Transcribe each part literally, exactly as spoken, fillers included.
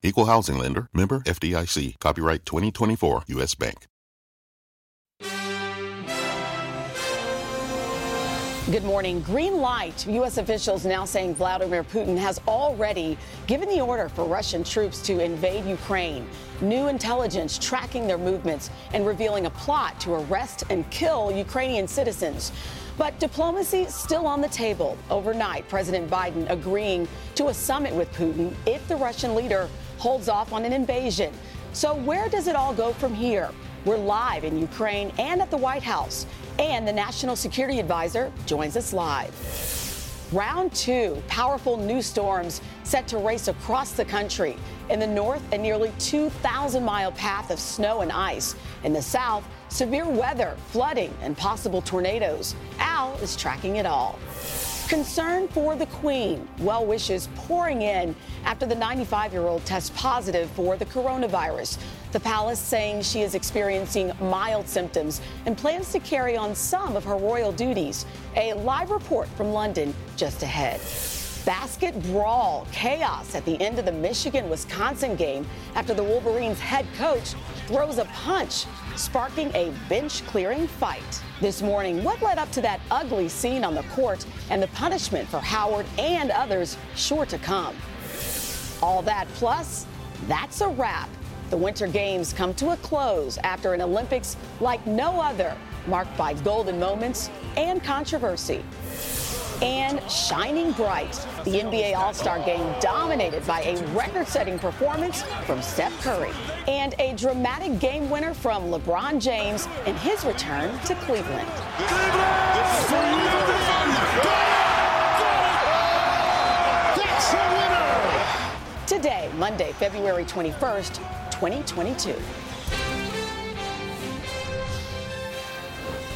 Equal Housing Lender, member F D I C, copyright twenty twenty-four, U S. Bank. Good morning. Green light. U S officials now saying Vladimir Putin has already given the order for Russian troops to invade Ukraine. New intelligence tracking their movements and revealing a plot to arrest and kill Ukrainian citizens. But diplomacy still on the table. Overnight, President Biden agreeing to a summit with Putin if the Russian leader holds off on an invasion. So where does it all go from here? We're live in Ukraine and at the White House. And the National Security Advisor joins us live. Round two, powerful new storms set to race across the country. In the north, a nearly two thousand mile path of snow and ice. In the south, severe weather, flooding, and possible tornadoes. Al is tracking it all. Concern for the Queen. Well wishes pouring in after the ninety-five-year-old tests positive for the coronavirus. The palace saying she is experiencing mild symptoms and plans to carry on some of her royal duties. A live report from London just ahead. Basket brawl, chaos at the end of the Michigan-Wisconsin game after the Wolverines' head coach throws a punch, sparking a bench-clearing fight. This morning, what led up to that ugly scene on the court and the punishment for Howard and others sure to come? All that plus, that's a wrap. The Winter Games come to a close after an Olympics like no other, marked by golden moments and controversy. And shining bright, the N B A All-Star Game dominated by a record-setting performance from Steph Curry and a dramatic game winner from LeBron James in his return to Cleveland. Today, Monday, February twenty-first, twenty twenty-two.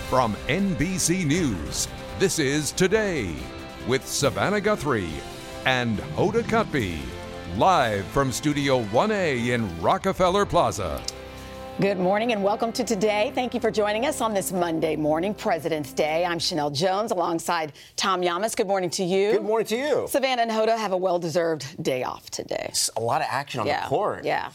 From N B C News, this is Today with Savannah Guthrie and Hoda Kotb, live from Studio one A in Rockefeller Plaza. Good morning and welcome to Today. Thank you for joining us on this Monday morning, President's Day. I'm Sheinelle Jones alongside Tom Llamas. Good morning to you. Good morning to you. Savannah and Hoda have a well-deserved day off today. It's a lot of action on yeah. the court. Yeah.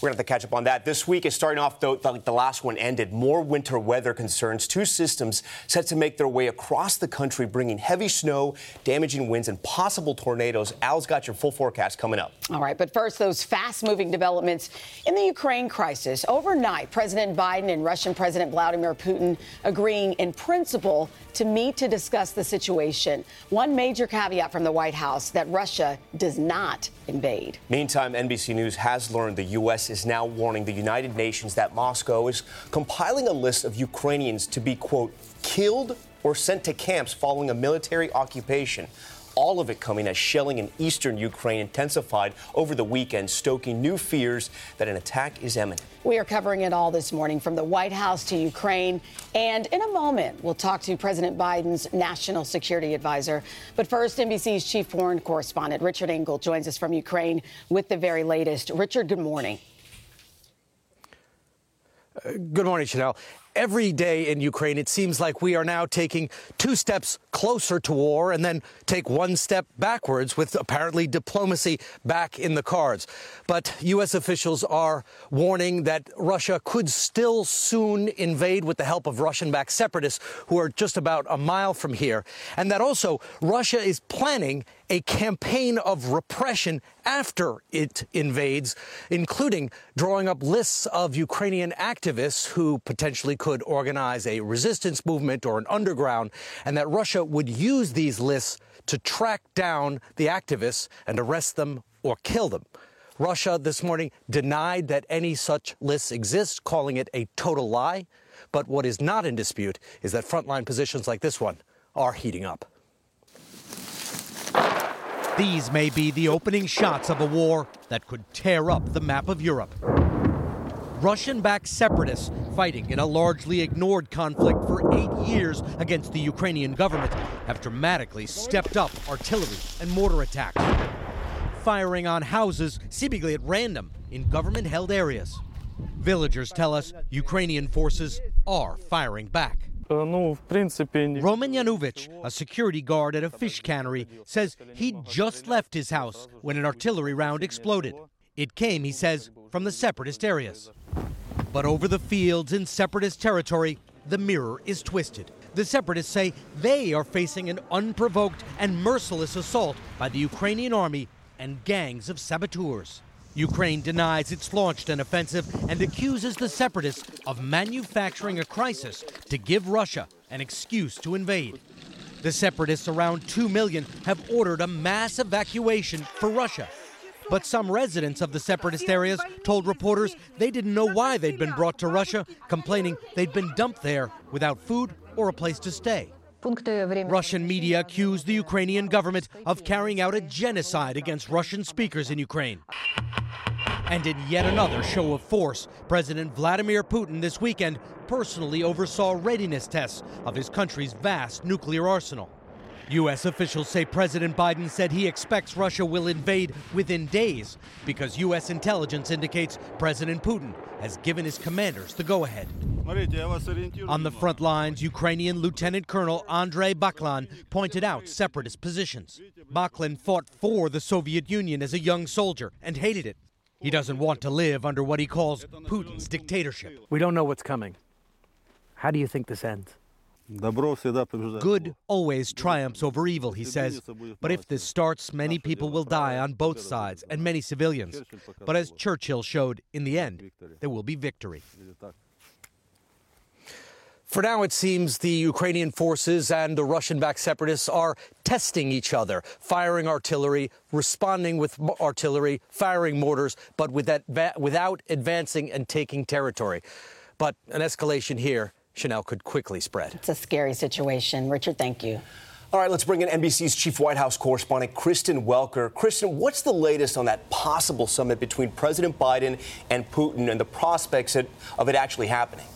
We're going to have to catch up on that. This week is starting off, though, like the last one ended. More winter weather concerns. Two systems set to make their way across the country, bringing heavy snow, damaging winds, and possible tornadoes. Al's got your full forecast coming up. All right, but first, those fast-moving developments in the Ukraine crisis. Overnight, President Biden and Russian President Vladimir Putin agreeing in principle to meet to discuss the situation. One major caveat from the White House, that Russia does not invade. Meantime, N B C News has learned the U S is now warning the United Nations that Moscow is compiling a list of Ukrainians to be, quote, killed or sent to camps following a military occupation. All of it coming as shelling in eastern Ukraine intensified over the weekend, stoking new fears that an attack is imminent. We are covering it all this morning, from the White House to Ukraine. And in a moment, we'll talk to President Biden's National Security Advisor. But first, N B C's chief foreign correspondent, Richard Engel, joins us from Ukraine with the very latest. Richard, good morning. Good morning, Sheinelle. Every day in Ukraine, it seems like we are now taking two steps closer to war and then take one step backwards, with apparently diplomacy back in the cards. But U S officials are warning that Russia could still soon invade with the help of Russian-backed separatists who are just about a mile from here, and that also Russia is planning a campaign of repression after it invades, including drawing up lists of Ukrainian activists who potentially could organize a resistance movement or an underground, and that Russia would use these lists to track down the activists and arrest them or kill them. Russia this morning denied that any such lists exist, calling it a total lie. But what is not in dispute is that frontline positions like this one are heating up. These may be the opening shots of a war that could tear up the map of Europe. Russian-backed separatists fighting in a largely ignored conflict for eight years against the Ukrainian government have dramatically stepped up artillery and mortar attacks, firing on houses seemingly at random in government-held areas. Villagers tell us Ukrainian forces are firing back. Roman Yanuvich, a security guard at a fish cannery, says he'd just left his house when an artillery round exploded. It came, he says, from the separatist areas. But over the fields in separatist territory, the mirror is twisted. The separatists say they are facing an unprovoked and merciless assault by the Ukrainian army and gangs of saboteurs. Ukraine denies it's launched an offensive and accuses the separatists of manufacturing a crisis to give Russia an excuse to invade. The separatists, around two million, have ordered a mass evacuation for Russia. But some residents of the separatist areas told reporters they didn't know why they'd been brought to Russia, complaining they'd been dumped there without food or a place to stay. Russian media accused the Ukrainian government of carrying out a genocide against Russian speakers in Ukraine. And in yet another show of force, President Vladimir Putin this weekend personally oversaw readiness tests of his country's vast nuclear arsenal. U S officials say President Biden said he expects Russia will invade within days because U S intelligence indicates President Putin has given his commanders the go-ahead. On the front lines, Ukrainian Lieutenant Colonel Andrei Baklan pointed out separatist positions. Baklan fought for the Soviet Union as a young soldier and hated it. He doesn't want to live under what he calls Putin's dictatorship. We don't know what's coming. How do you think this ends? Good always triumphs over evil, he says. But if this starts, many people will die on both sides and many civilians. But as Churchill showed, in the end, there will be victory. For now, it seems the Ukrainian forces and the Russian-backed separatists are testing each other, firing artillery, responding with artillery, firing mortars, but with that va- without advancing and taking territory. But an escalation here, Sheinelle, could quickly spread. It's a scary situation. Richard, thank you. All right, let's bring in N B C's chief White House correspondent, Kristen Welker. Kristen, what's the latest on that possible summit between President Biden and Putin and the prospects of it actually happening?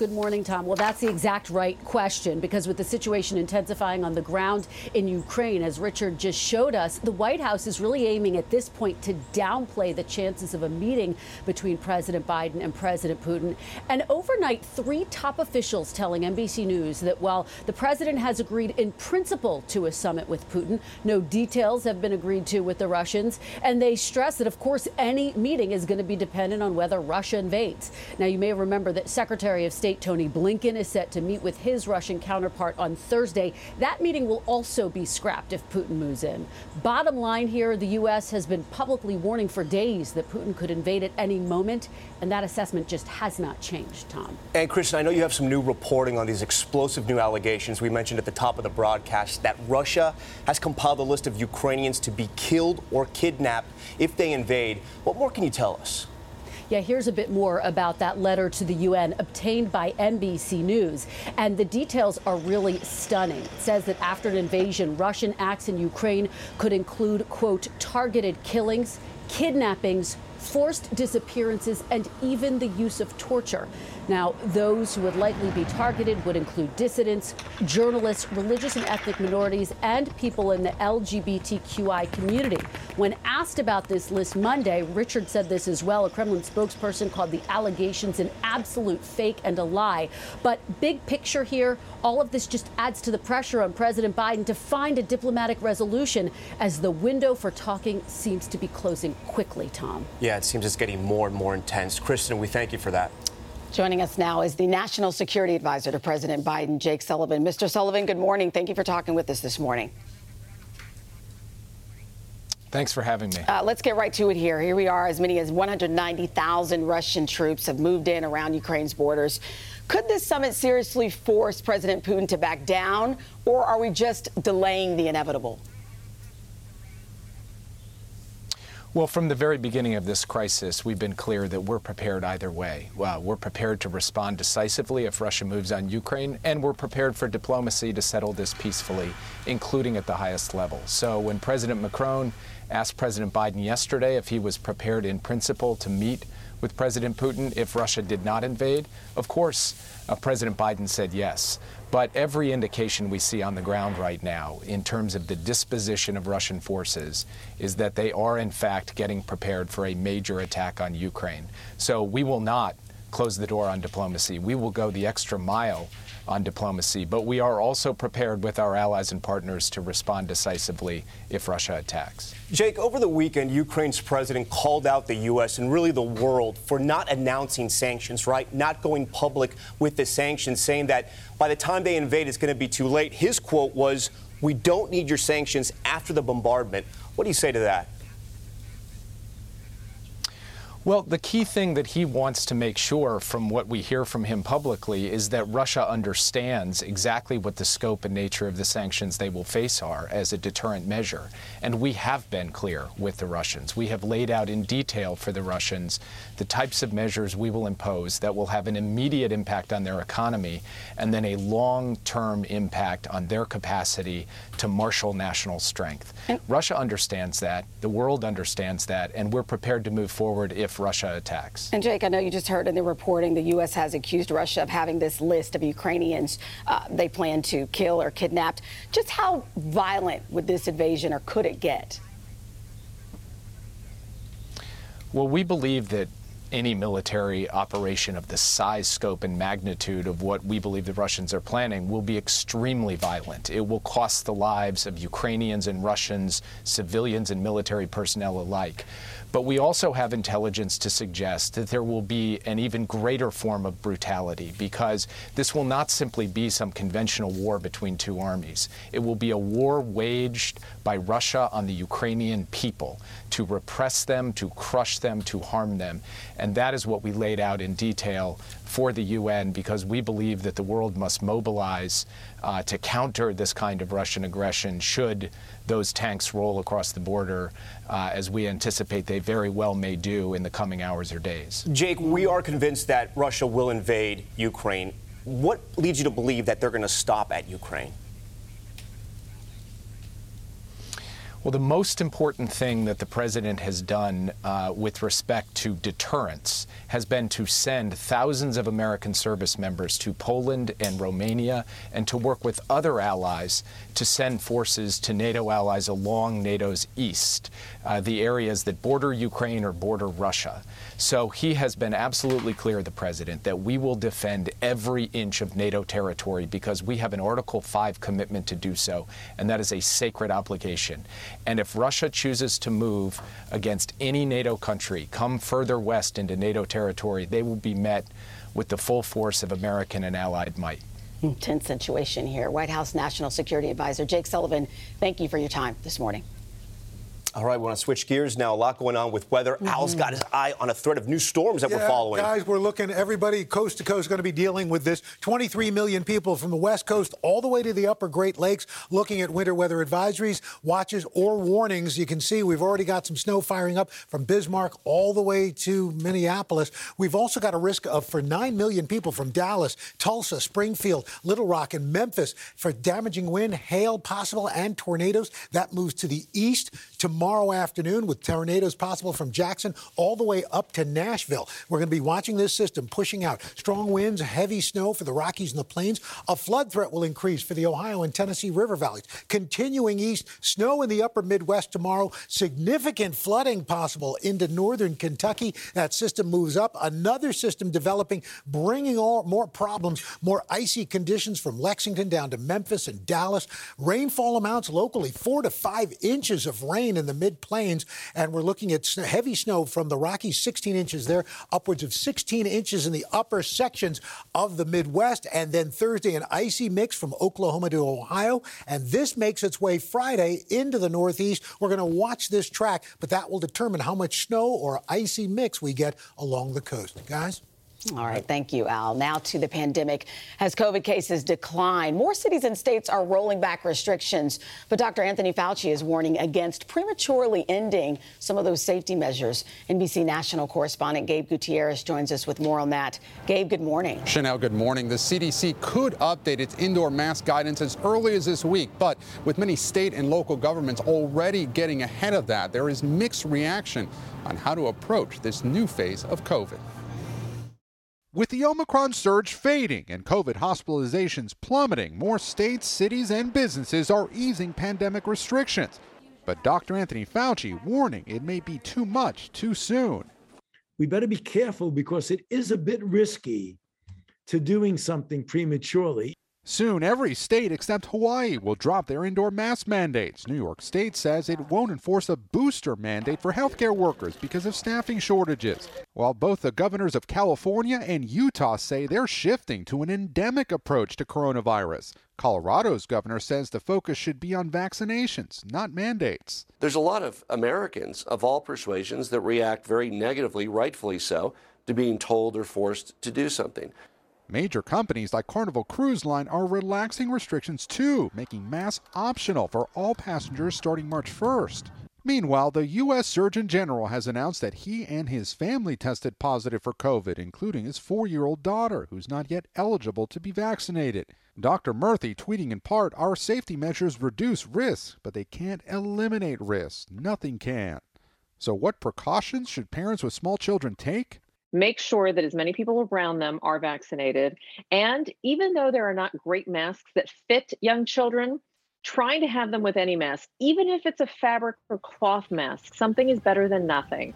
Good morning, Tom. Well, that's the exact right question, because with the situation intensifying on the ground in Ukraine, as Richard just showed us, the White House is really aiming at this point to downplay the chances of a meeting between President Biden and President Putin. And overnight, three top officials telling N B C News that while the president has agreed in principle to a summit with Putin, no details have been agreed to with the Russians. And they stress that, of course, any meeting is going to be dependent on whether Russia invades. Now, you may remember that Secretary of State Tony Blinken is set to meet with his Russian counterpart on Thursday. That meeting will also be scrapped if Putin moves in. Bottom line here, the U S has been publicly warning for days that Putin could invade at any moment, and that assessment just has not changed, Tom. And, Kristen, I know you have some new reporting on these explosive new allegations. We mentioned at the top of the broadcast that Russia has compiled a list of Ukrainians to be killed or kidnapped if they invade. What more can you tell us? Yeah, here's a bit more about that letter to the U N obtained by N B C News. And the details are really stunning. It says that after an invasion, Russian acts in Ukraine could include, quote, targeted killings, kidnappings, forced disappearances, and even the use of torture. Now, those who would likely be targeted would include dissidents, journalists, religious and ethnic minorities, and people in the L G B T Q I community. When asked about this list Monday, Richard said this as well. A Kremlin spokesperson called the allegations an absolute fake and a lie. But big picture here, all of this just adds to the pressure on President Biden to find a diplomatic resolution as the window for talking seems to be closing quickly, Tom. Yeah. Yeah, it seems it's getting more and more intense. Kristen, we thank you for that. Joining us now is the National Security Advisor to President Biden, Jake Sullivan. Mister Sullivan, good morning. Thank you for talking with us this morning. Thanks for having me. Uh, let's get right to it here. Here we are. As many as one hundred ninety thousand Russian troops have moved in around Ukraine's borders. Could this summit seriously force President Putin to back down, or are we just delaying the inevitable? Well, from the very beginning of this crisis, we've been clear that we're prepared either way. Uh, we're prepared to respond decisively if Russia moves on Ukraine, and we're prepared for diplomacy to settle this peacefully, including at the highest level. So when President Macron asked President Biden yesterday if he was prepared in principle to meet with President Putin if Russia did not invade? Of course, uh, President Biden said yes. But every indication we see on the ground right now in terms of the disposition of Russian forces is that they are, in fact, getting prepared for a major attack on Ukraine. So we will not close the door on diplomacy. We will go the extra mile on diplomacy, but we are also prepared with our allies and partners to respond decisively if Russia attacks. Jake, over the weekend, Ukraine's president called out the U S and really the world for not announcing sanctions, right? Not going public with the sanctions, saying that by the time they invade, it's going to be too late. His quote was, "We don't need your sanctions after the bombardment." What do you say to that? Well, the key thing that he wants to make sure from what we hear from him publicly is that Russia understands exactly what the scope and nature of the sanctions they will face are as a deterrent measure. And we have been clear with the Russians. We have laid out in detail for the Russians the types of measures we will impose that will have an immediate impact on their economy and then a long-term impact on their capacity to marshal national strength. Russia understands that. The world understands that. And we're prepared to move forward if Russia attacks. And Jake, I know you just heard in the reporting the U S has accused Russia of having this list of Ukrainians uh, they plan to kill or kidnap. Just how violent would this invasion or could it get? Well, we believe that any military operation of the size, scope, and magnitude of what we believe the Russians are planning will be extremely violent. It will cost the lives of Ukrainians and Russians, civilians and military personnel alike. But we also have intelligence to suggest that there will be an even greater form of brutality, because this will not simply be some conventional war between two armies. It will be a war waged by Russia on the Ukrainian people to repress them, to crush them, to harm them. And that is what we laid out in detail for the U N, because we believe that the world must mobilize uh, to counter this kind of Russian aggression should those tanks roll across the border, uh, as we anticipate they very well may do in the coming hours or days. Jake, we are convinced that Russia will invade Ukraine. What leads you to believe that they're going to stop at Ukraine? Well, the most important thing that the president has done uh, with respect to deterrence has been to send thousands of American service members to Poland and Romania and to work with other allies to send forces to NATO allies along NATO's east, uh, the areas that border Ukraine or border Russia. So he has been absolutely clear, the president, that we will defend every inch of NATO territory because we have an Article five commitment to do so, and that is a sacred obligation. And if Russia chooses to move against any NATO country, come further west into NATO territory, they will be met with the full force of American and allied might. Intense situation here. White House National Security Advisor Jake Sullivan, thank you for your time this morning. All right, we want to switch gears now. A lot going on with weather. Mm-hmm. Al's got his eye on a threat of new storms that yeah, we're following. Guys, we're looking. Everybody coast to coast is going to be dealing with this. twenty-three million people from the West Coast all the way to the upper Great Lakes looking at winter weather advisories, watches, or warnings. You can see we've already got some snow firing up from Bismarck all the way to Minneapolis. We've also got a risk of for nine million people from Dallas, Tulsa, Springfield, Little Rock, and Memphis for damaging wind, hail possible, and tornadoes. That moves to the east tomorrow. Tomorrow afternoon with tornadoes possible from Jackson all the way up to Nashville. We're going to be watching this system pushing out. Strong winds, heavy snow for the Rockies and the Plains. A flood threat will increase for the Ohio and Tennessee river valleys. Continuing east, snow in the upper Midwest tomorrow. Significant flooding possible into northern Kentucky. That system moves up. Another system developing, bringing all more problems, more icy conditions from Lexington down to Memphis and Dallas. Rainfall amounts locally, four to five inches of rain in the mid-plains, and we're looking at heavy snow from the Rockies, sixteen inches there, upwards of sixteen inches in the upper sections of the Midwest, and then Thursday an icy mix from Oklahoma to Ohio, and this makes its way Friday into the Northeast. We're going to watch this track, but that will determine how much snow or icy mix we get along the coast. Guys? All right. Thank you, Al. Now to the pandemic. As COVID cases decline, more cities and states are rolling back restrictions. But Doctor Anthony Fauci is warning against prematurely ending some of those safety measures. N B C national correspondent Gabe Gutierrez joins us with more on that. Gabe, good morning. Sheinelle, good morning. The C D C could update its indoor mask guidance as early as this week. But with many state and local governments already getting ahead of that, there is mixed reaction on how to approach this new phase of COVID. With the Omicron surge fading and COVID hospitalizations plummeting, more states, cities, and businesses are easing pandemic restrictions. But Doctor Anthony Fauci warning it may be too much too soon. We better be careful because it is a bit risky to doing something prematurely. Soon, every state except Hawaii will drop their indoor mask mandates. New York State says it won't enforce a booster mandate for healthcare workers because of staffing shortages, while both the governors of California and Utah say they're shifting to an endemic approach to coronavirus. Colorado's governor says the focus should be on vaccinations, not mandates. There's a lot of Americans of all persuasions that react very negatively, rightfully so, to being told or forced to do something. Major companies like Carnival Cruise Line are relaxing restrictions too, making masks optional for all passengers starting March first. Meanwhile, the U S Surgeon General has announced that he and his family tested positive for COVID, including his four-year-old daughter, who's not yet eligible to be vaccinated. Doctor Murthy tweeting in part, "Our safety measures reduce risk, but they can't eliminate risk. Nothing can." So what precautions should parents with small children take? Make sure that as many people around them are vaccinated. And even though there are not great masks that fit young children, trying to have them with any mask, even if it's a fabric or cloth mask, something is better than nothing.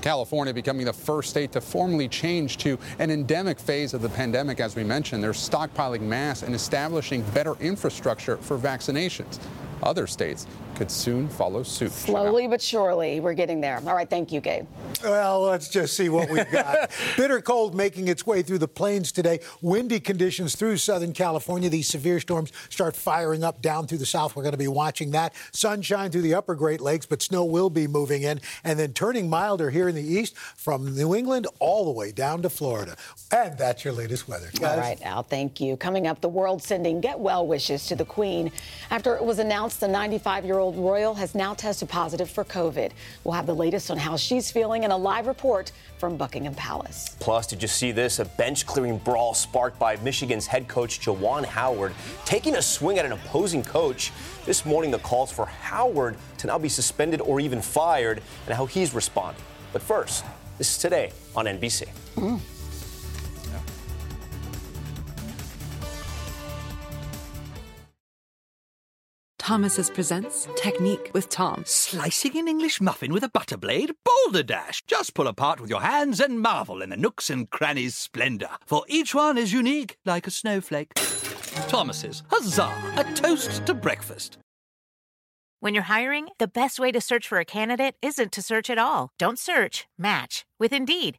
California becoming the first state to formally change to an endemic phase of the pandemic. As we mentioned, they're stockpiling masks and establishing better infrastructure for vaccinations. Other states could soon follow suit. Slowly but surely, we're getting there. All right, thank you, Gabe. Well, let's just see what we've got. Bitter cold making its way through the plains today. Windy conditions through Southern California. These severe storms start firing up down through the south. We're going to be watching that. Sunshine through the upper Great Lakes, but snow will be moving in and then turning milder here in the east from New England all the way down to Florida. And that's your latest weather. Guys. All right, Al, thank you. Coming up, the world sending get well wishes to the Queen after it was announced the ninety-five-year-old royal has now tested positive for COVID. We'll have the latest on how she's feeling in a live report from Buckingham Palace. Plus, did you see this? A bench-clearing brawl sparked by Michigan's head coach Juwan Howard taking a swing at an opposing coach. This morning, the calls for Howard to now be suspended or even fired and how he's responding. But first, this is today on N B C. Mm. Thomas's presents Technique with Tom. Slicing an English muffin with a butter blade? Boulder Dash! Just pull apart with your hands and marvel in the nooks and crannies' splendor, for each one is unique like a snowflake. Thomas's, huzzah! A toast to breakfast. When you're hiring, the best way to search for a candidate isn't to search at all. Don't search, match with Indeed.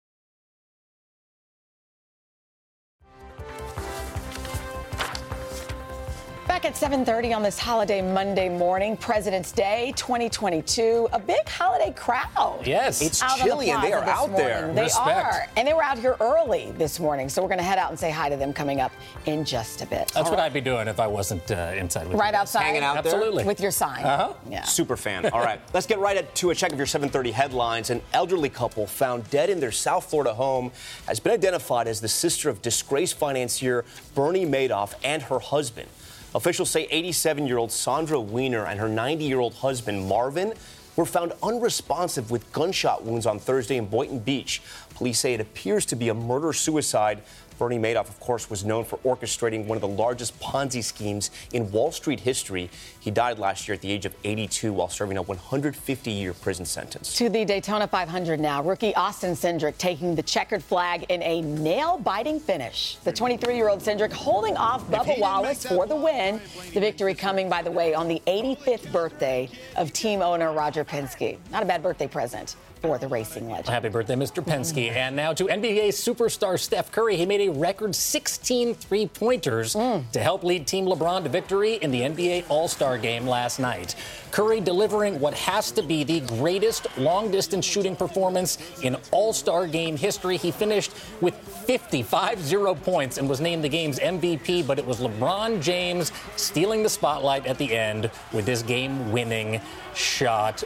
Back at seven thirty on this holiday Monday morning, President's Day twenty twenty-two, a big holiday crowd. Yes, it's chilly and they are out there. They are, and they were out here early this morning, so we're going to head out and say hi to them coming up in just a bit. That's what I'd be doing if I wasn't uh, inside with you. Right outside? Hanging out there? Absolutely. With your sign. Uh-huh. Yeah. Super fan. All right, let's get right to a check of your seven thirty headlines. An elderly couple found dead in their South Florida home has been identified as the sister of disgraced financier Bernie Madoff and her husband. Officials say eighty-seven-year-old Sandra Weiner and her ninety-year-old husband, Marvin, were found unresponsive with gunshot wounds on Thursday in Boynton Beach. Police say it appears to be a murder-suicide. Bernie Madoff, of course, was known for orchestrating one of the largest Ponzi schemes in Wall Street history. He died last year at the age of eighty-two while serving a one hundred fifty-year prison sentence. To the Daytona five hundred now, rookie Austin Cindric taking the checkered flag in a nail-biting finish. The twenty-three-year-old Cindric holding off Bubba Wallace for the win. The victory coming, by the way, on the eighty-fifth birthday of team owner Roger Penske. Not a bad birthday present for the racing legend. Happy birthday, Mister Penske. Mm. And now to N B A superstar Steph Curry. He made a record sixteen three-pointers mm. to help lead Team LeBron to victory in the N B A All-Star Game last night. Curry delivering what has to be the greatest long-distance shooting performance in All-Star Game history. He finished with fifty-five points and was named the game's M V P, but it was LeBron James stealing the spotlight at the end with his game-winning shot.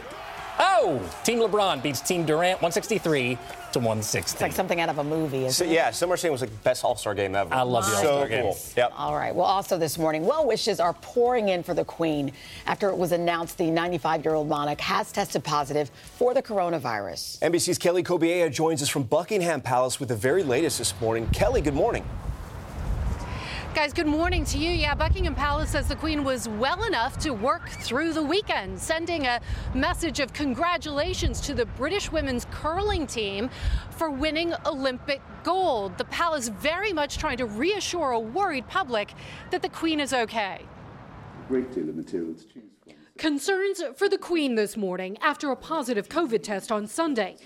Oh, Team LeBron beats Team Durant one sixty-three to one sixty. It's like something out of a movie, isn't so, it? Yeah, some are saying it was like the best All-Star game ever. I love the All-Star game. So cool. Yep. All right. Well, also this morning, well wishes are pouring in for the Queen after it was announced the ninety-five-year-old monarch has tested positive for the coronavirus. N B C's Kelly Cobiella joins us from Buckingham Palace with the very latest this morning. Kelly, good morning. Guys, good morning to you. Yeah, Buckingham Palace says the Queen was well enough to work through the weekend, sending a message of congratulations to the British women's curling team for winning Olympic gold. The Palace very much trying to reassure a worried public that the Queen is okay. A great deal of material to choose from. Concerns for the Queen this morning after a positive COVID test on Sunday.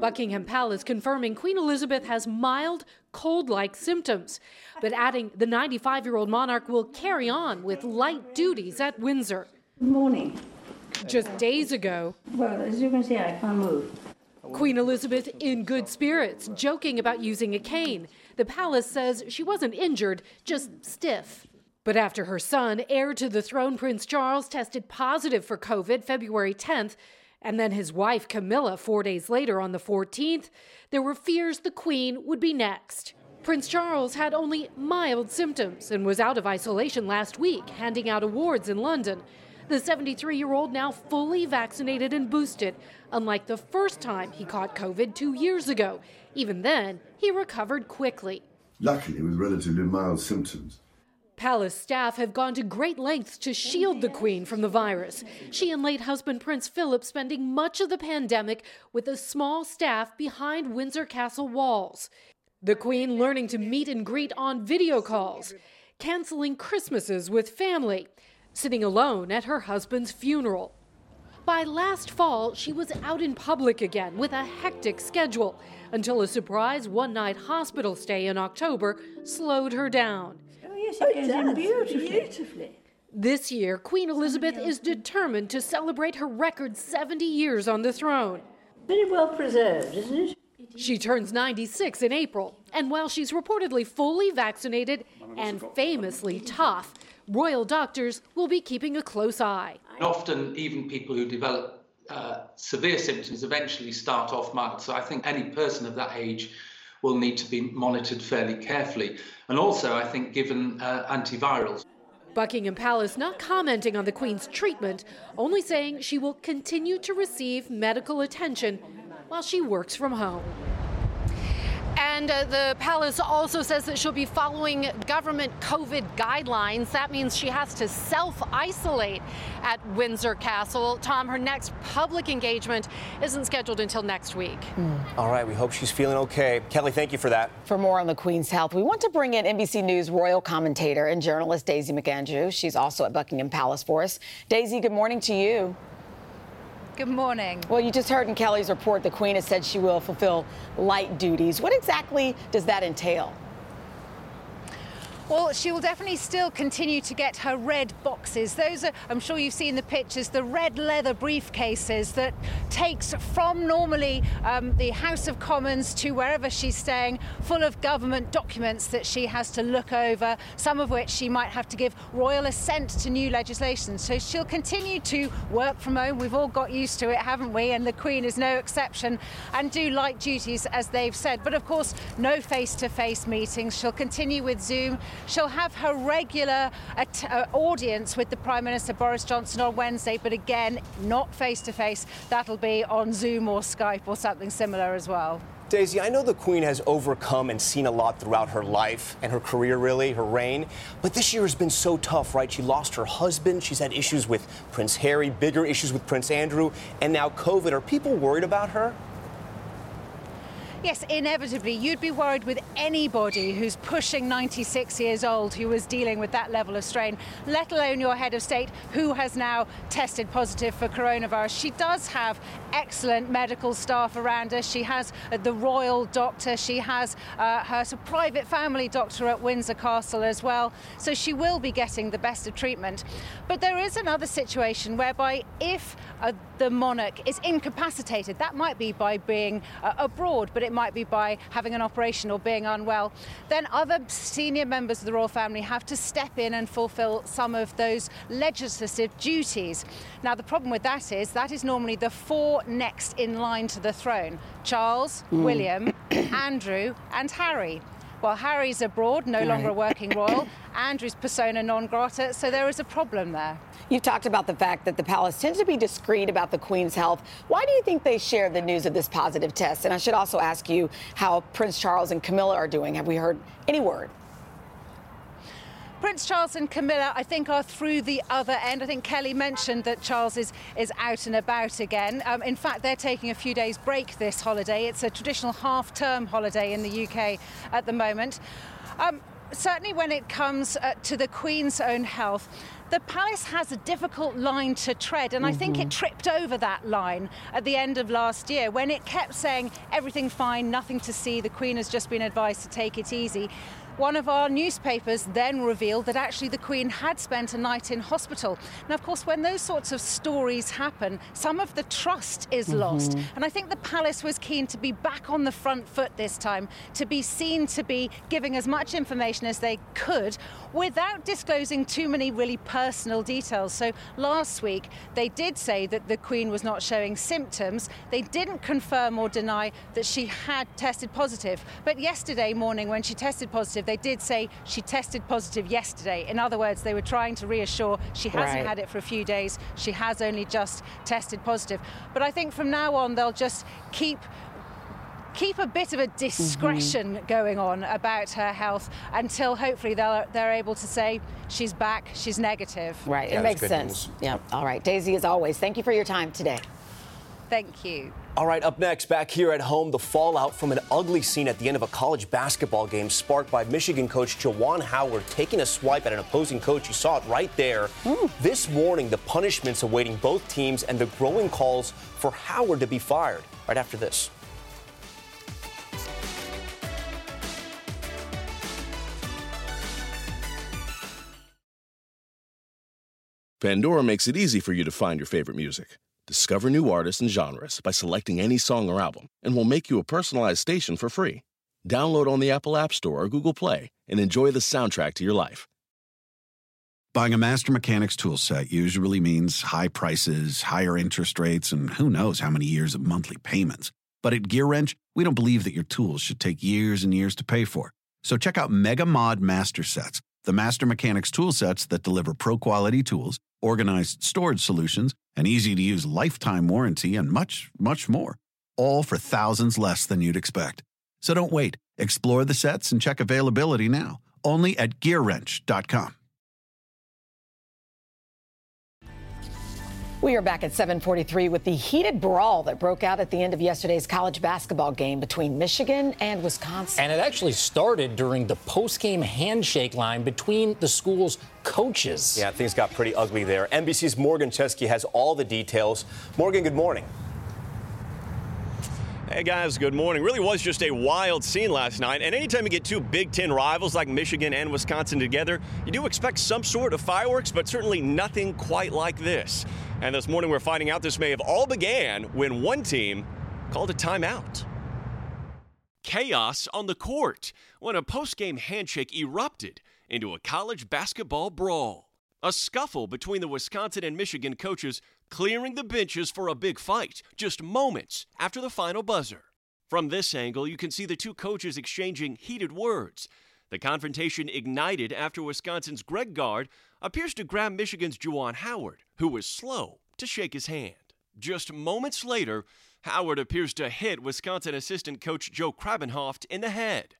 Buckingham Palace confirming Queen Elizabeth has mild cold-like symptoms, but adding the ninety-five-year-old monarch will carry on with light duties at Windsor. Good morning. Just days ago. Well, as you can see, I can't move. Queen Elizabeth in good spirits, joking about using a cane. The palace says she wasn't injured, just stiff. But after her son, heir to the throne, Prince Charles, tested positive for COVID February tenth, and then his wife, Camilla, four days later on the fourteenth, there were fears the Queen would be next. Prince Charles had only mild symptoms and was out of isolation last week, handing out awards in London. The seventy-three-year-old now fully vaccinated and boosted, unlike the first time he caught COVID two years ago. Even then, he recovered quickly. Luckily, with relatively mild symptoms. Palace staff have gone to great lengths to shield the Queen from the virus. She and late husband Prince Philip spending much of the pandemic with a small staff behind Windsor Castle walls. The Queen learning to meet and greet on video calls, canceling Christmases with family, sitting alone at her husband's funeral. By last fall, she was out in public again with a hectic schedule until a surprise one-night hospital stay in October slowed her down. Oh, it does. Beautifully. Beautifully. This year, Queen Elizabeth is determined to celebrate her record seventy years on the throne. Very well preserved, isn't it? She turns ninety-six in April, and while she's reportedly fully vaccinated and famously tough, royal doctors will be keeping a close eye. Often, even people who develop uh, severe symptoms eventually start off mild, so I think any person of that age will need to be monitored fairly carefully. And also, I think, given uh, antivirals. Buckingham Palace not commenting on the Queen's treatment, only saying she will continue to receive medical attention while she works from home. And uh, the palace also says that she'll be following government COVID guidelines. That means she has to self-isolate at Windsor Castle. Tom, her next public engagement isn't scheduled until next week. Mm. All right, we hope she's feeling okay. Kelly, thank you for that. For more on the Queen's health, we want to bring in N B C News royal commentator and journalist Daisy McAndrew. She's also at Buckingham Palace for us. Daisy, good morning to you. Good morning. Well, you just heard in Kelly's report, the Queen has said she will fulfill light duties. What exactly does that entail? Well, she will definitely still continue to get her red boxes. Those are, I'm sure you've seen the pictures, the red leather briefcases that takes from normally um, the House of Commons to wherever she's staying, full of government documents that she has to look over, some of which she might have to give royal assent to new legislation. So she'll continue to work from home. We've all got used to it, haven't we? And the Queen is no exception, and do light duties, as they've said. But of course, no face-to-face meetings. She'll continue with Zoom. She'll have her regular at- uh, audience with the Prime Minister Boris Johnson on Wednesday, but again, not face-to-face. That'll be on Zoom or Skype or something similar as well. Daisy, I know the Queen has overcome and seen a lot throughout her life and her career, really, her reign. But this year has been so tough, right? She lost her husband. She's had issues with Prince Harry, bigger issues with Prince Andrew, and now COVID. Are people worried about her? Yes, inevitably, you'd be worried with anybody who's pushing ninety-six years old who is dealing with that level of strain, let alone your head of state who has now tested positive for coronavirus. She does have excellent medical staff around her. She has the royal doctor. She has uh, her private family doctor at Windsor Castle as well. So she will be getting the best of treatment. But there is another situation whereby if uh, the monarch is incapacitated, that might be by being uh, abroad, but it It might be by having an operation or being unwell, then other senior members of the royal family have to step in and fulfill some of those legislative duties. Now, the problem with that is that is normally the four next in line to the throne: Charles, mm. William, Andrew, and Harry. Well, Harry's abroad, no longer a working royal. Andrew's persona non grata, so there is a problem there. You've talked about the fact that the palace tends to be discreet about the Queen's health. Why do you think they share the news of this positive test? And I should also ask you how Prince Charles and Camilla are doing. Have we heard any word? Prince Charles and Camilla, I think, are through the other end. I think Kelly mentioned that Charles is, is out and about again. Um, in fact, they're taking a few days' break this holiday. It's a traditional half-term holiday in the U K at the moment. Um, certainly when it comes uh, to the Queen's own health, the palace has a difficult line to tread, and mm-hmm. I think it tripped over that line at the end of last year when it kept saying everything fine, nothing to see, the Queen has just been advised to take it easy. One of our newspapers then revealed that actually the Queen had spent a night in hospital. Now, of course, when those sorts of stories happen, some of the trust is mm-hmm. lost. And I think the palace was keen to be back on the front foot this time, to be seen to be giving as much information as they could without disclosing too many really personal details. So last week, they did say that the Queen was not showing symptoms. They didn't confirm or deny that she had tested positive. But yesterday morning, when she tested positive, they did say she tested positive yesterday. In other words, they were trying to reassure she hasn't right. had it for a few days. She has only just tested positive. But I think from now on, they'll just keep keep a bit of a discretion mm-hmm. going on about her health until hopefully they're, they're able to say she's back, she's negative. Right, yeah, it makes sense. News. Yeah. All right, Daisy, as always, thank you for your time today. Thank you. All right, up next, back here at home, the fallout from an ugly scene at the end of a college basketball game sparked by Michigan coach Juwan Howard taking a swipe at an opposing coach. You saw it right there. Mm. This morning, the punishments awaiting both teams and the growing calls for Howard to be fired. Right after this. Pandora makes it easy for you to find your favorite music. Discover new artists and genres by selecting any song or album, and we'll make you a personalized station for free. Download on the Apple App Store or Google Play and enjoy the soundtrack to your life. Buying a Master Mechanics tool set usually means high prices, higher interest rates, and who knows how many years of monthly payments. But at GearWrench, we don't believe that your tools should take years and years to pay for. So check out Mega Mod Master Sets, the Master Mechanics tool sets that deliver pro-quality tools, organized storage solutions, an easy-to-use lifetime warranty, and much, much more. All for thousands less than you'd expect. So don't wait. Explore the sets and check availability now. Only at gear wrench dot com. We are back at seven forty-three with the heated brawl that broke out at the end of yesterday's college basketball game between Michigan and Wisconsin. And it actually started during the post-game handshake line between the school's coaches. Yeah, things got pretty ugly there. N B C's Morgan Chesky has all the details. Morgan, good morning. Hey guys, good morning. Really was just a wild scene last night, and anytime you get two Big Ten rivals like Michigan and Wisconsin together, you do expect some sort of fireworks, but certainly nothing quite like this. And this morning we're finding out this may have all began when one team called a timeout. Chaos on the court when a post-game handshake erupted into a college basketball brawl. A scuffle between the Wisconsin and Michigan coaches clearing the benches for a big fight just moments after the final buzzer. From this angle, you can see the two coaches exchanging heated words. The confrontation ignited after Wisconsin's Greg Gard appears to grab Michigan's Juwan Howard, who was slow to shake his hand. Just moments later, Howard appears to hit Wisconsin assistant coach Joe Krabenhoft in the head.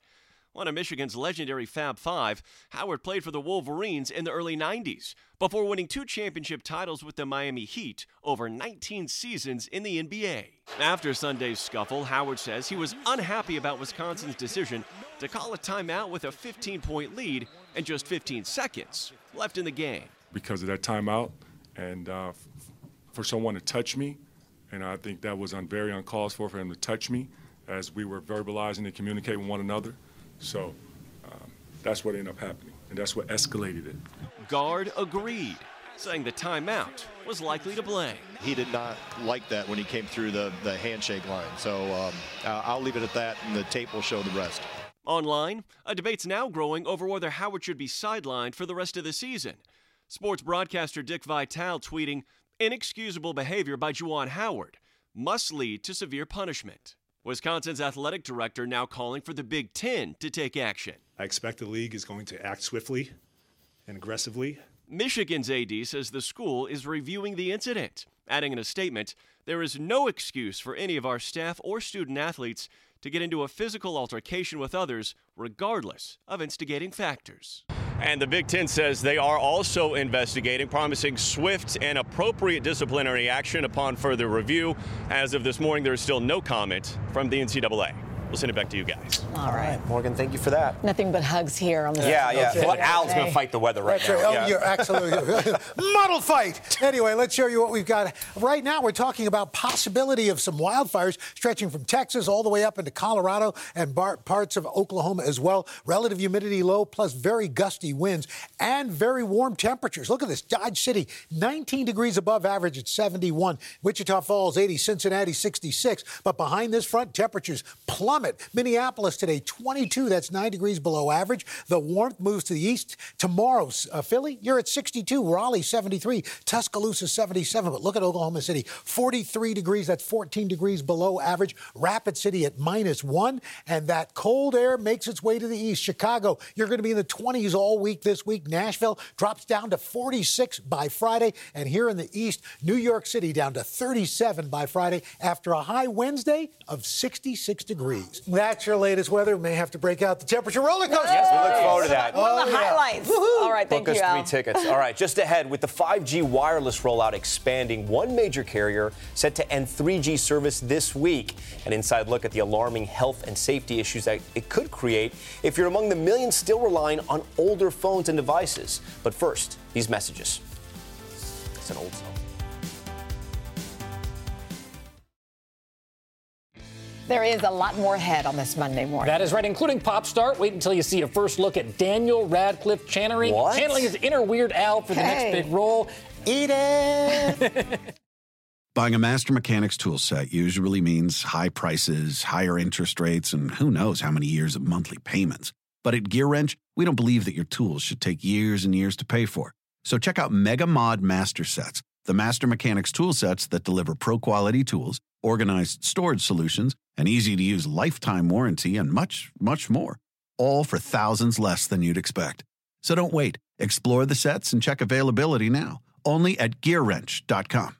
One of Michigan's legendary Fab Five, Howard played for the Wolverines in the early nineties before winning two championship titles with the Miami Heat over nineteen seasons in the N B A. After Sunday's scuffle, Howard says he was unhappy about Wisconsin's decision to call a timeout with a fifteen-point lead and just fifteen seconds left in the game. Because of that timeout and uh, f- for someone to touch me, and I think that was un- very uncalled for for him to touch me as we were verbalizing and communicating with one another. So um, that's what ended up happening, and that's what escalated it. Guard agreed, saying the timeout was likely to blame. He did not like that when he came through the, the handshake line. So um, I'll leave it at that, and the tape will show the rest. Online, a debate's now growing over whether Howard should be sidelined for the rest of the season. Sports broadcaster Dick Vitale tweeting, "Inexcusable behavior by Juwan Howard must lead to severe punishment." Wisconsin's athletic director now calling for the Big Ten to take action. I expect the league is going to act swiftly and aggressively. Michigan's A D says the school is reviewing the incident, adding in a statement, "There is no excuse for any of our staff or student-athletes to get into a physical altercation with others, regardless of instigating factors." And the Big Ten says they are also investigating, promising swift and appropriate disciplinary action upon further review. As of this morning, there is still no comment from the N C double A. We'll send it back to you guys. All right. Morgan, thank you for that. Nothing but hugs here on the Yeah, yeah. yeah. Well, Al's going to fight the weather right That's now. Right. Oh, yeah. You're absolutely Muddle fight. Anyway, let's show you what we've got. Right now, we're talking about possibility of some wildfires stretching from Texas all the way up into Colorado and bar- parts of Oklahoma as well. Relative humidity low, plus very gusty winds and very warm temperatures. Look at this. Dodge City, nineteen degrees above average at seventy-one. Wichita Falls, eighty. Cincinnati, sixty-six. But behind this front, temperatures plummet. Minneapolis today, twenty-two. That's nine degrees below average. The warmth moves to the east. Tomorrow, uh, Philly, you're at sixty-two. Raleigh, seventy-three. Tuscaloosa, seventy-seven. But look at Oklahoma City, forty-three degrees. That's fourteen degrees below average. Rapid City at minus one. And that cold air makes its way to the east. Chicago, you're going to be in the twenties all week this week. Nashville drops down to forty-six by Friday. And here in the east, New York City down to thirty-seven by Friday after a high Wednesday of sixty-six degrees. That's your latest weather. We may have to break out the temperature roller coaster. Yes, we look forward to that. One oh, of the yeah. highlights. Woo-hoo. All right, thank Book you, us Al. Three tickets. All right, just ahead, with the five G wireless rollout expanding, one major carrier set to end three G service this week. An inside look at the alarming health and safety issues that it could create if you're among the millions still relying on older phones and devices. But first, these messages. It's an old song. There is a lot more ahead on this Monday morning. That is right, including Pop Start. Wait until you see a first look at Daniel Radcliffe channeling, channeling his inner Weird Al for the hey. next big role. Eat it! Buying a Master Mechanics tool set usually means high prices, higher interest rates, and who knows how many years of monthly payments. But at GearWrench, we don't believe that your tools should take years and years to pay for. So check out Mega Mod Master Sets, the Master Mechanics tool sets that deliver pro-quality tools, organized storage solutions, an easy-to-use lifetime warranty, and much, much more. All for thousands less than you'd expect. So don't wait. Explore the sets and check availability now. Only at gear wrench dot com.